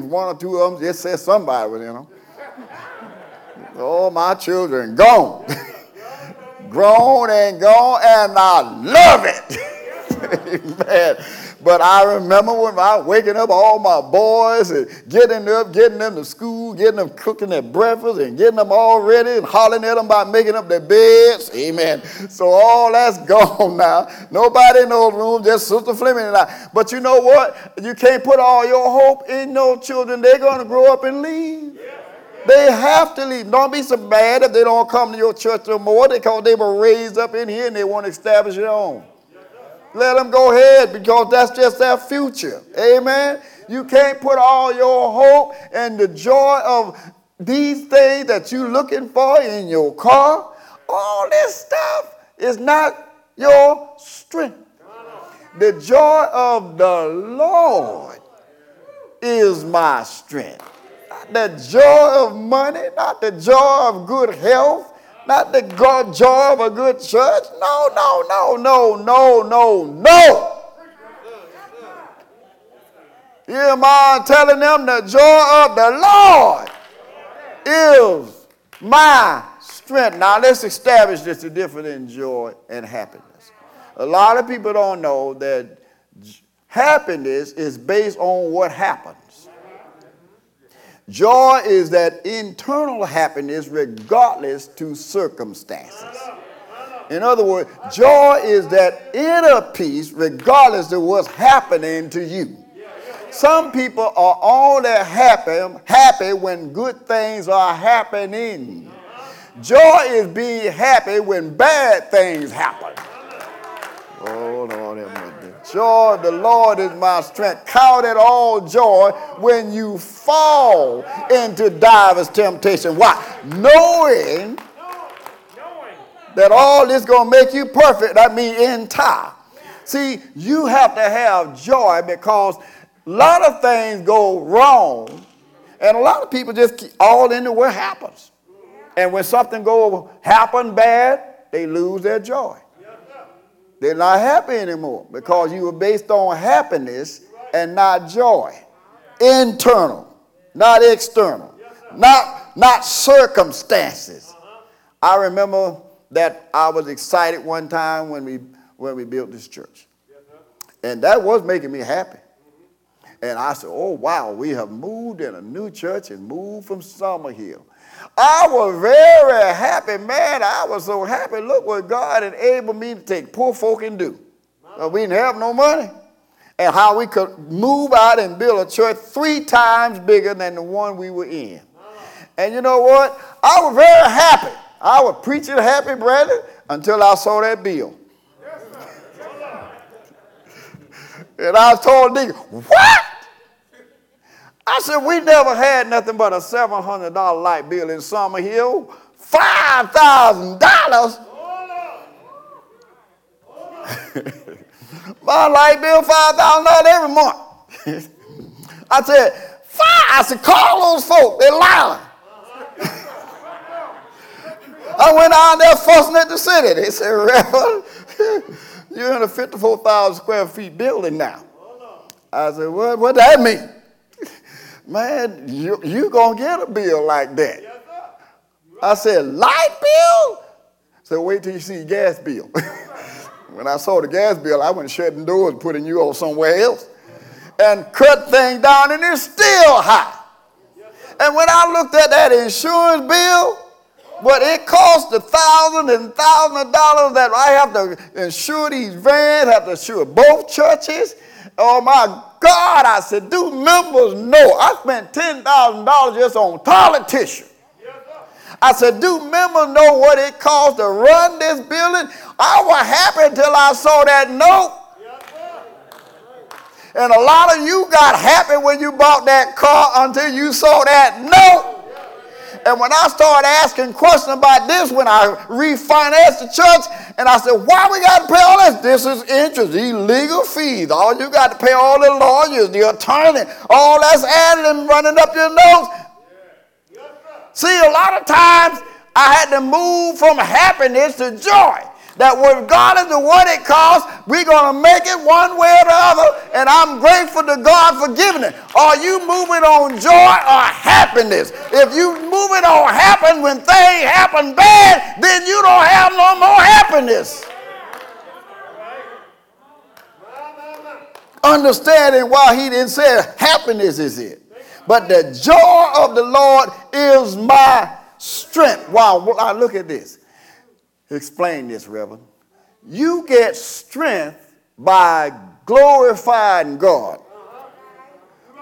one or two of them just said somebody was in them. Oh, my children, gone. Grown and gone, and I love it. Amen. But I remember when I was waking up all my boys and getting them to school, getting them cooking their breakfast and getting them all ready and hollering at them about making up their beds. Amen. So all that's gone now. Nobody in those rooms, just Sister Fleming and I. But you know what? You can't put all your hope in your children. They're going to grow up and leave. Yeah. They have to leave. Don't be so bad if they don't come to your church no more because they were raised up in here and they want to establish their own. Let them go ahead because that's just their future. Amen. You can't put all your hope and the joy of these things that you're looking for in your car. All this stuff is not your strength. The joy of the Lord is my strength. Not the joy of money, not the joy of good health. Not the God job of a good church. No, no, no, no, no, no, no. Here am I telling them the joy of the Lord is my strength. Now let's establish this, the difference in joy and happiness. A lot of people don't know that happiness is based on what happened. Joy is that internal happiness regardless to circumstances. In other words, joy is that inner peace regardless of what's happening to you. Some people are all that happy when good things are happening. Joy is being happy when bad things happen. Oh, Lord, joy of the Lord is my strength. Count it all joy when you fall into divers temptation. Why? Knowing that all this going to make you perfect, I mean entire. See, you have to have joy because a lot of things go wrong and a lot of people just keep all into what happens. And when something happen bad, they lose their joy. They're not happy anymore because you were based on happiness and not joy. Internal, not external, not circumstances. I remember that I was excited one time when we built this church. And that was making me happy. And I said, oh, wow, we have moved in a new church and moved from Summerhill. I was very happy, man. I was so happy. Look what God enabled me to take poor folk and do. We didn't have no money. And how we could move out and build a church 3 times bigger than the one we were in. And you know what? I was very happy. I was preaching happy, brother, until I saw that bill. And I told nigga, what? I said, we never had nothing but a $700 light bill in Summerhill. $5,000. My light bill, $5,000 every month. I said, call those folk. They're lying. I went out there fussing at the city. They said, Reverend, you're in a 54,000 square feet building now. I said, what does that mean? Man, you going to get a bill like that. Yes, I said, light bill? So wait till you see gas bill. When I saw the gas bill, I went shutting doors and putting you all somewhere else and cut things down, and it's still high. Yes, and when I looked at that insurance bill, but it cost $1,000s and $1,000s that I have to insure these vans, have to insure both churches. Oh, my God, I said, do members know? I spent $10,000 just on toilet tissue. I said, do members know what it costs to run this building? I was happy until I saw that note. And a lot of you got happy when you bought that car until you saw that note. And when I started asking questions about this, when I refinanced the church, and I said, why we got to pay all this? This is interest, these legal fees. All you got to pay, all the lawyers, the attorney, all that's added and running up your nose. Yeah. See, a lot of times I had to move from happiness to joy. That when God is the one it costs, we're going to make it one way or the other, and I'm grateful to God for giving it. Are you moving on joy or happiness? If you move it on happen when things happen bad, then you don't have no more happiness. Understanding why he didn't say happiness is it. But the joy of the Lord is my strength. Wow, I look at this. Explain this, Reverend. You get strength by glorifying God.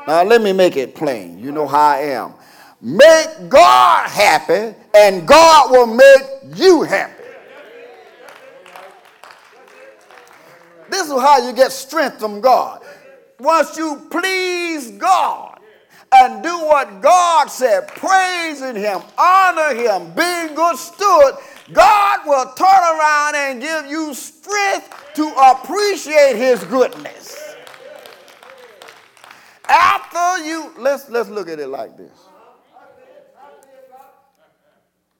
Now, let me make it plain. You know how I am. Make God happy, and God will make you happy. This is how you get strength from God. Once you please God, and do what God said, praising him, honor him, being good steward, God will turn around and give you strength to appreciate his goodness. After you, let's look at it like this.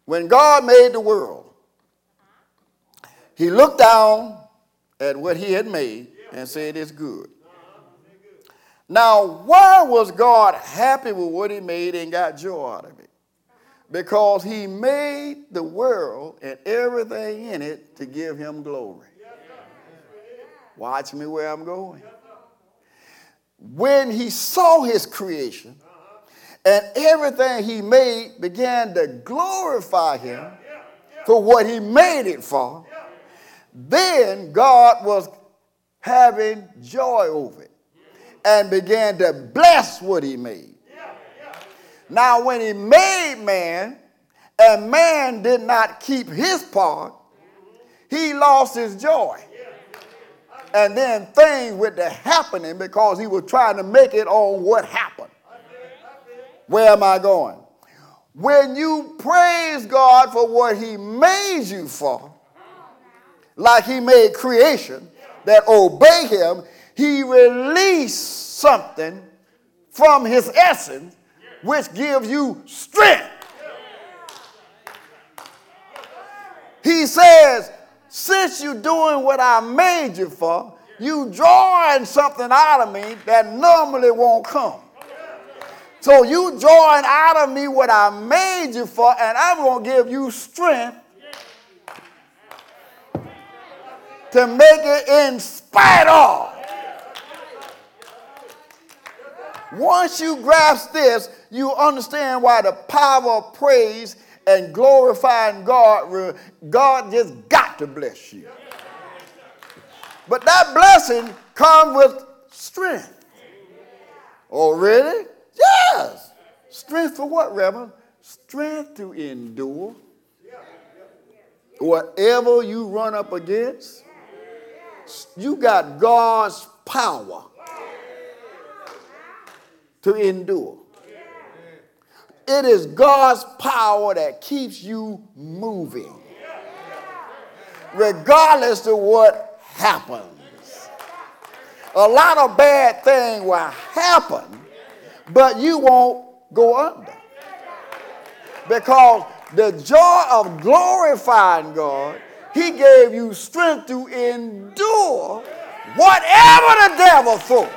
When God made the world, he looked down at what he had made and said it's good. Now, why was God happy with what he made and got joy out of it? Because he made the world and everything in it to give him glory. Watch me where I'm going. When he saw his creation and everything he made began to glorify him for what he made it for, then God was having joy over it. And began to bless what he made. Now, when he made man, and man did not keep his part, he lost his joy. And then things went to happening because he was trying to make it on what happened. Where am I going? When you praise God for what he made you for, like he made creation that obey him, he released something from his essence, which gives you strength. He says, since you're doing what I made you for, you're drawing something out of me that normally won't come. So you're drawing out of me what I made you for, and I'm going to give you strength to make it in spite of. Once you grasp this, you understand why the power of praise and glorifying God, God just got to bless you. But that blessing comes with strength. Oh, really? Yes. Strength for what, Reverend? Strength to endure whatever you run up against. You got God's power to endure. It is God's power that keeps you moving, regardless of what happens. A lot of bad things will happen, but you won't go under. Because the joy of glorifying God, he gave you strength to endure whatever the devil throws.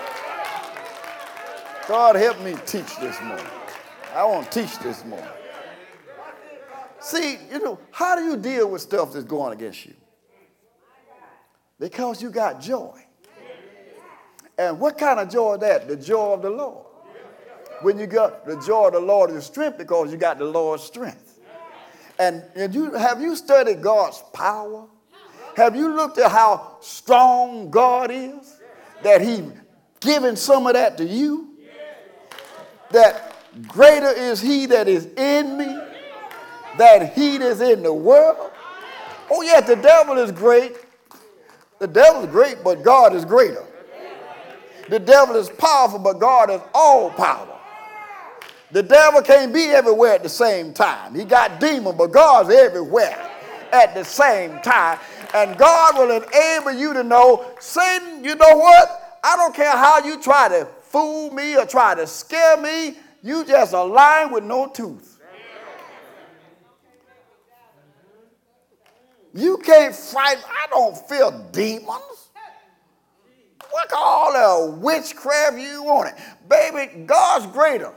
God help me teach this morning. I want to teach this morning. See, you know, how do you deal with stuff that's going against you? Because you got joy. And what kind of joy is that? The joy of the Lord. When you got the joy of the Lord is strength because you got the Lord's strength. And have you studied God's power? Have you looked at how strong God is? That he giving some of that to you? That greater is he that is in me than he that is in the world. Oh, yeah, the devil is great. The devil is great, but God is greater. The devil is powerful, but God is all power. The devil can't be everywhere at the same time. He got demons, but God's everywhere at the same time. And God will enable you to know, Satan, you know what? I don't care how you try to fool me or try to scare me, you just a lion with no tooth. You can't fight. I don't fear demons. What all the witchcraft you want it. Baby, God's greater.